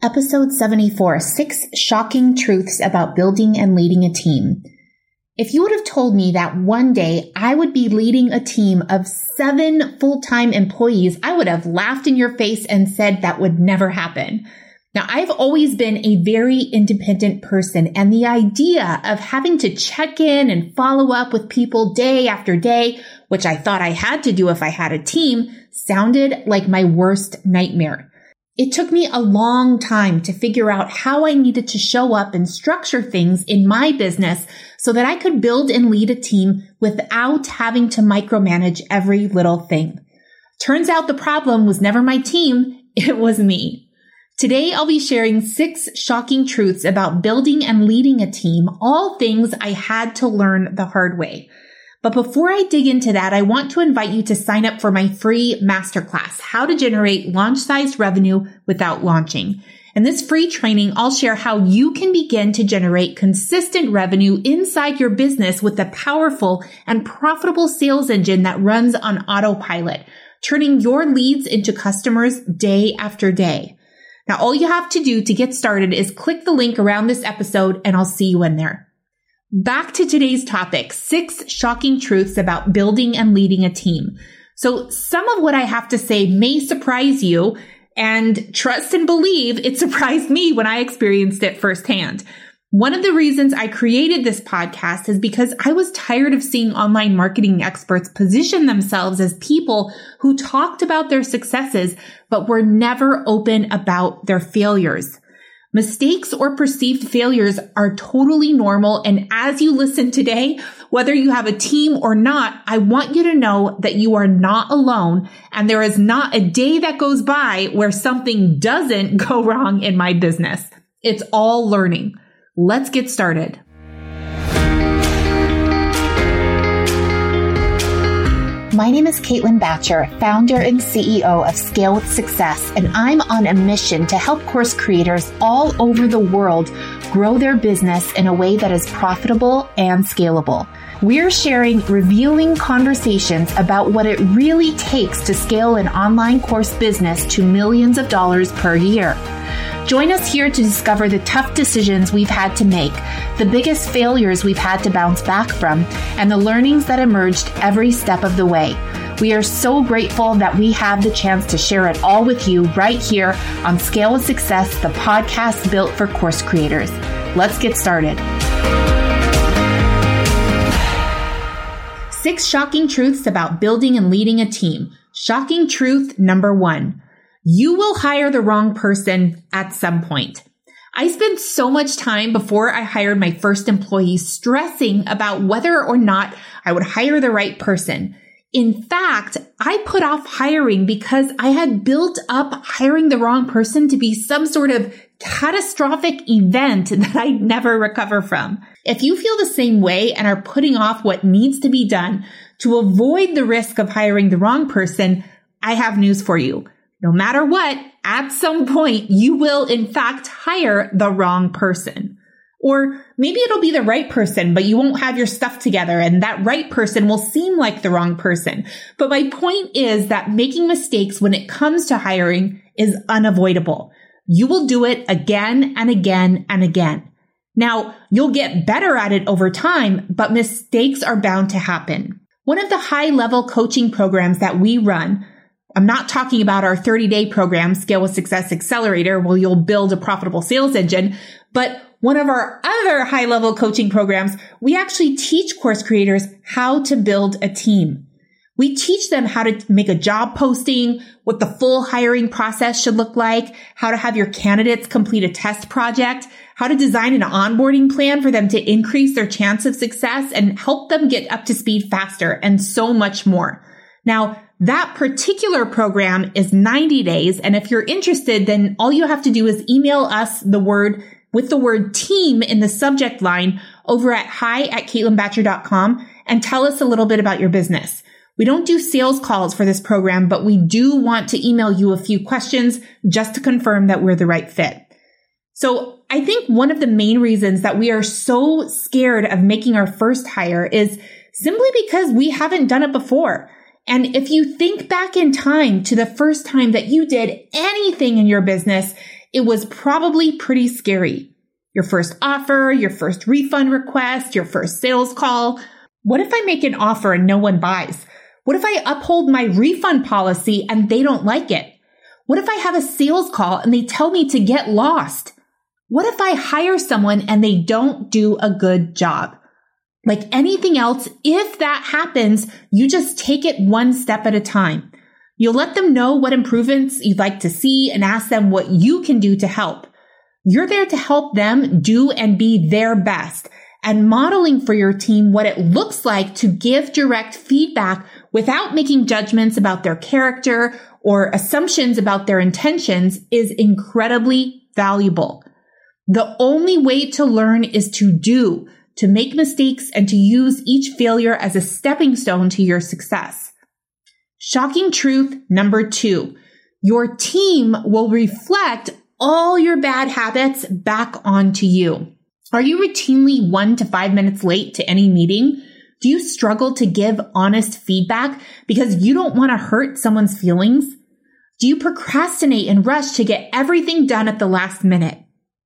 Episode 74, 6 Shocking Truths About Building and Leading a Team. If you would have told me that one day I would be leading a team of 7 full-time employees, I would have laughed in your face and said that would never happen. Now, I've always been a very independent person, and the idea of having to check in and follow up with people day after day, which I thought I had to do if I had a team, sounded like my worst nightmare. It took me a long time to figure out how I needed to show up and structure things in my business so that I could build and lead a team without having to micromanage every little thing. Turns out the problem was never my team, it was me. Today, I'll be sharing 6 shocking truths about building and leading a team, all things I had to learn the hard way. But before I dig into that, I want to invite you to sign up for my free masterclass, How to Generate Launch-Sized Revenue Without Launching. In this free training, I'll share how you can begin to generate consistent revenue inside your business with the powerful and profitable sales engine that runs on autopilot, turning your leads into customers day after day. Now, all you have to do to get started is click the link around this episode, and I'll see you in there. Back to today's topic, 6 shocking truths about building and leading a team. So some of what I have to say may surprise you, and trust and believe it surprised me when I experienced it firsthand. One of the reasons I created this podcast is because I was tired of seeing online marketing experts position themselves as people who talked about their successes, but were never open about their failures. Mistakes or perceived failures are totally normal, and as you listen today, whether you have a team or not, I want you to know that you are not alone, and there is not a day that goes by where something doesn't go wrong in my business. It's all learning. Let's get started. My name is Caitlin Batcher, founder and CEO of Scale with Success, and I'm on a mission to help course creators all over the world grow their business in a way that is profitable and scalable. We're sharing revealing conversations about what it really takes to scale an online course business to millions of dollars per year. Join us here to discover the tough decisions we've had to make, the biggest failures we've had to bounce back from, and the learnings that emerged every step of the way. We are so grateful that we have the chance to share it all with you right here on Scale with Success, the podcast built for course creators. Let's get started. 6 shocking truths about building and leading a team. Shocking truth number 1. You will hire the wrong person at some point. I spent so much time before I hired my first employee stressing about whether or not I would hire the right person. In fact, I put off hiring because I had built up hiring the wrong person to be some sort of catastrophic event that I'd never recover from. If you feel the same way and are putting off what needs to be done to avoid the risk of hiring the wrong person, I have news for you. No matter what, at some point, you will in fact hire the wrong person. Or maybe it'll be the right person, but you won't have your stuff together, and that right person will seem like the wrong person. But my point is that making mistakes when it comes to hiring is unavoidable. You will do it again and again and again. Now, you'll get better at it over time, but mistakes are bound to happen. One of the high-level coaching programs that we run, I'm not talking about our 30-day program, Scale with Success Accelerator, where you'll build a profitable sales engine, but one of our other high-level coaching programs, we actually teach course creators how to build a team. We teach them how to make a job posting, what the full hiring process should look like, how to have your candidates complete a test project, how to design an onboarding plan for them to increase their chance of success and help them get up to speed faster, and so much more. Now, that particular program is 90 days. And if you're interested, then all you have to do is email us the word team in the subject line over at hi@CaitlinBatcher.com and tell us a little bit about your business. We don't do sales calls for this program, but we do want to email you a few questions just to confirm that we're the right fit. So I think one of the main reasons that we are so scared of making our first hire is simply because we haven't done it before. And if you think back in time to the first time that you did anything in your business, it was probably pretty scary. Your first offer, your first refund request, your first sales call. What if I make an offer and no one buys? What if I uphold my refund policy and they don't like it? What if I have a sales call and they tell me to get lost? What if I hire someone and they don't do a good job? Like anything else, if that happens, you just take it one step at a time. You'll let them know what improvements you'd like to see and ask them what you can do to help. You're there to help them do and be their best, and modeling for your team what it looks like to give direct feedback without making judgments about their character or assumptions about their intentions is incredibly valuable. The only way to learn is to do, to make mistakes, and to use each failure as a stepping stone to your success. Shocking truth number 2. Your team will reflect all your bad habits back onto you. Are you routinely 1 to 5 minutes late to any meeting? Do you struggle to give honest feedback because you don't want to hurt someone's feelings? Do you procrastinate and rush to get everything done at the last minute?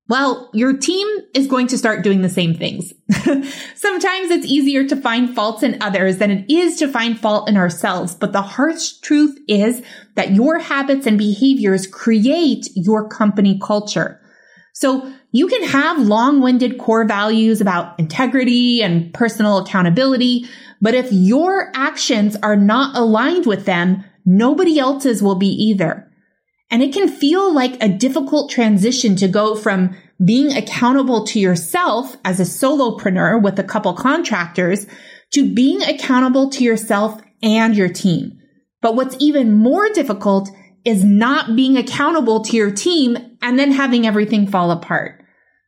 Well, your team is going to start doing the same things. Sometimes it's easier to find faults in others than it is to find fault in ourselves. But the harsh truth is that your habits and behaviors create your company culture. So you can have long-winded core values about integrity and personal accountability, but if your actions are not aligned with them, nobody else's will be either. And it can feel like a difficult transition to go from being accountable to yourself as a solopreneur with a couple contractors to being accountable to yourself and your team. But what's even more difficult is not being accountable to your team and then having everything fall apart.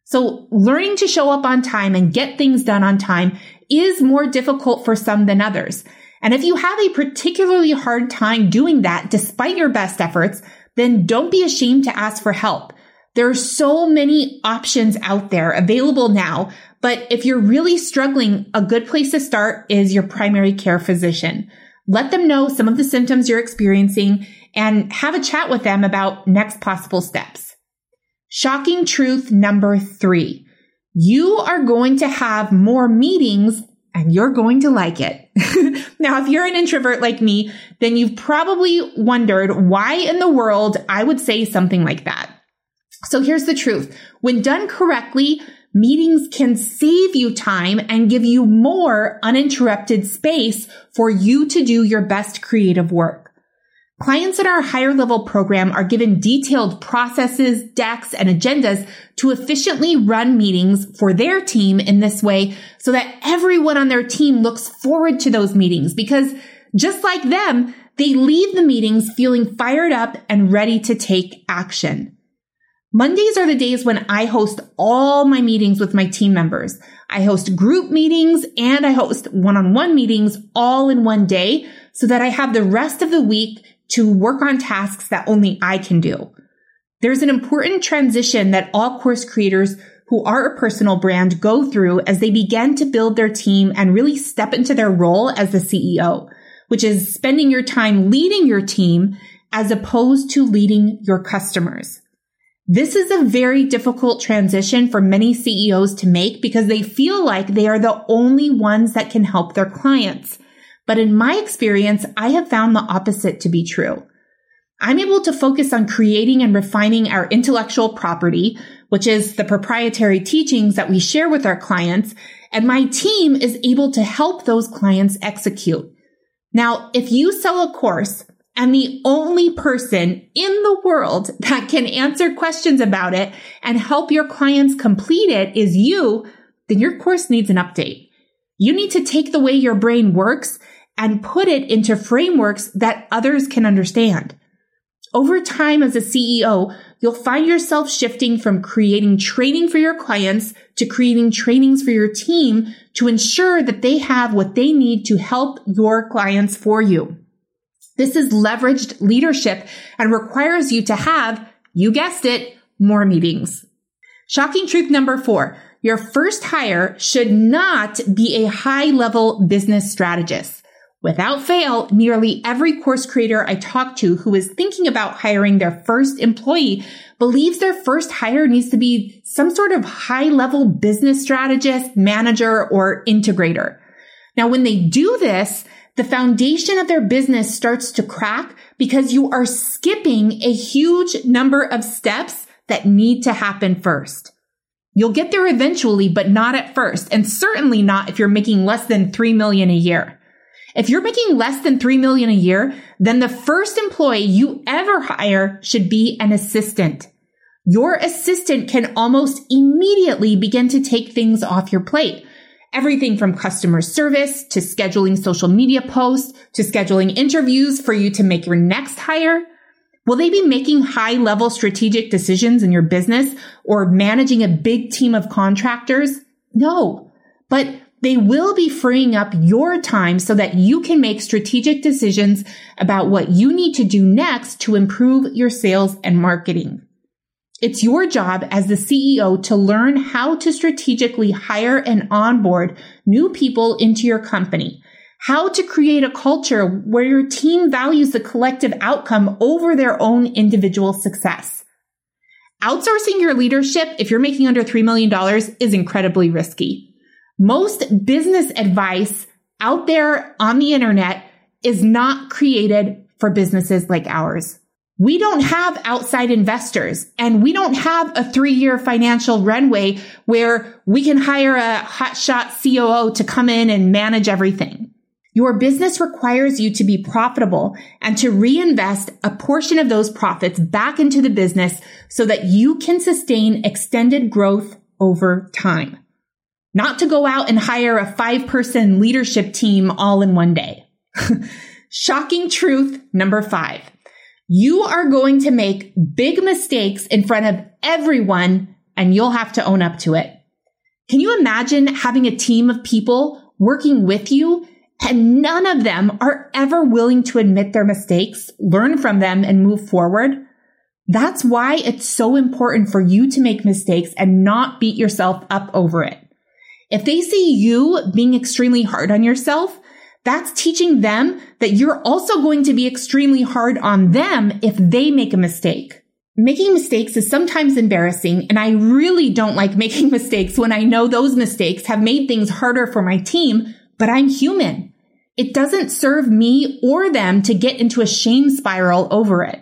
So learning to show up on time and get things done on time is more difficult for some than others. And if you have a particularly hard time doing that despite your best efforts, then don't be ashamed to ask for help. There are so many options out there available now, but if you're really struggling, a good place to start is your primary care physician. Let them know some of the symptoms you're experiencing and have a chat with them about next possible steps. Shocking truth number 3. You are going to have more meetings and you're going to like it. Now, if you're an introvert like me, then you've probably wondered why in the world I would say something like that. So here's the truth. When done correctly, meetings can save you time and give you more uninterrupted space for you to do your best creative work. Clients in our higher level program are given detailed processes, decks, and agendas to efficiently run meetings for their team in this way so that everyone on their team looks forward to those meetings because just like them, they leave the meetings feeling fired up and ready to take action. Mondays are the days when I host all my meetings with my team members. I host group meetings and I host one-on-one meetings all in one day so that I have the rest of the week to work on tasks that only I can do. There's an important transition that all course creators who are a personal brand go through as they begin to build their team and really step into their role as the CEO, which is spending your time leading your team as opposed to leading your customers. This is a very difficult transition for many CEOs to make because they feel like they are the only ones that can help their clients. But in my experience, I have found the opposite to be true. I'm able to focus on creating and refining our intellectual property, which is the proprietary teachings that we share with our clients, and my team is able to help those clients execute. Now, if you sell a course and the only person in the world that can answer questions about it and help your clients complete it is you, then your course needs an update. You need to take the way your brain works and put it into frameworks that others can understand. Over time as a CEO, you'll find yourself shifting from creating training for your clients to creating trainings for your team to ensure that they have what they need to help your clients for you. This is leveraged leadership and requires you to have, you guessed it, more meetings. Shocking truth number 4. Your first hire should not be a high-level business strategist. Without fail, nearly every course creator I talk to who is thinking about hiring their first employee believes their first hire needs to be some sort of high-level business strategist, manager, or integrator. Now, when they do this, the foundation of their business starts to crack because you are skipping a huge number of steps that need to happen first. You'll get there eventually, but not at first, and certainly not if you're making less than $3 million a year. If you're making less than $3 million a year, then the first employee you ever hire should be an assistant. Your assistant can almost immediately begin to take things off your plate. Everything from customer service to scheduling social media posts to scheduling interviews for you to make your next hire. Will they be making high-level strategic decisions in your business or managing a big team of contractors? No, but they will be freeing up your time so that you can make strategic decisions about what you need to do next to improve your sales and marketing. It's your job as the CEO to learn how to strategically hire and onboard new people into your company, how to create a culture where your team values the collective outcome over their own individual success. Outsourcing your leadership, if you're making under $3 million, is incredibly risky. Most business advice out there on the internet is not created for businesses like ours. We don't have outside investors, and we don't have a 3-year financial runway where we can hire a hotshot COO to come in and manage everything. Your business requires you to be profitable and to reinvest a portion of those profits back into the business so that you can sustain extended growth over time. Not to go out and hire a 5-person leadership team all in one day. Shocking truth number 5. You are going to make big mistakes in front of everyone, and you'll have to own up to it. Can you imagine having a team of people working with you and none of them are ever willing to admit their mistakes, learn from them, and move forward? That's why it's so important for you to make mistakes and not beat yourself up over it. If they see you being extremely hard on yourself, that's teaching them that you're also going to be extremely hard on them if they make a mistake. Making mistakes is sometimes embarrassing, and I really don't like making mistakes when I know those mistakes have made things harder for my team, but I'm human. It doesn't serve me or them to get into a shame spiral over it.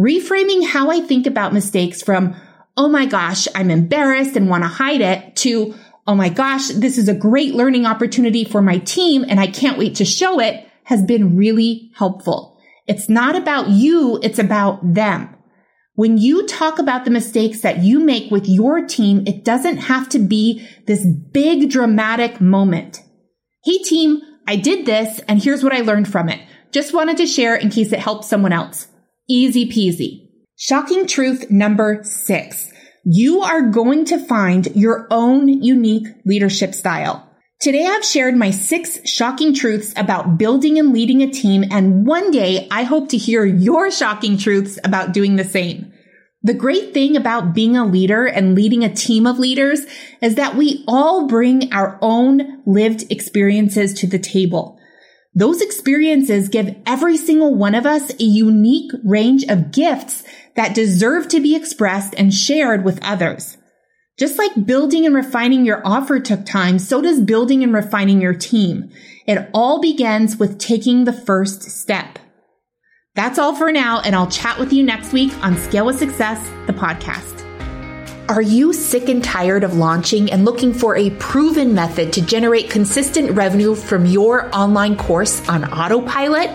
Reframing how I think about mistakes from, oh my gosh, I'm embarrassed and want to hide it, to, oh my gosh, this is a great learning opportunity for my team and I can't wait to show it, has been really helpful. It's not about you, it's about them. When you talk about the mistakes that you make with your team, it doesn't have to be this big dramatic moment. Hey team, I did this and here's what I learned from it. Just wanted to share in case it helps someone else. Easy peasy. Shocking truth number 6. You are going to find your own unique leadership style. Today, I've shared my 6 shocking truths about building and leading a team, and one day I hope to hear your shocking truths about doing the same. The great thing about being a leader and leading a team of leaders is that we all bring our own lived experiences to the table. Those experiences give every single one of us a unique range of gifts that deserve to be expressed and shared with others. Just like building and refining your offer took time, so does building and refining your team. It all begins with taking the first step. That's all for now, and I'll chat with you next week on Scale with Success, the podcast. Are you sick and tired of launching and looking for a proven method to generate consistent revenue from your online course on autopilot?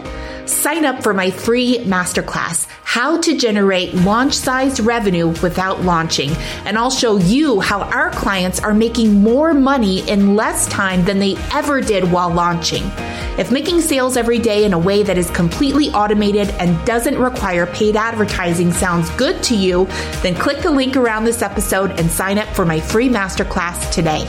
Sign up for my free masterclass, How to Generate Launch-Sized Revenue Without Launching, and I'll show you how our clients are making more money in less time than they ever did while launching. If making sales every day in a way that is completely automated and doesn't require paid advertising sounds good to you, then click the link around this episode and sign up for my free masterclass today.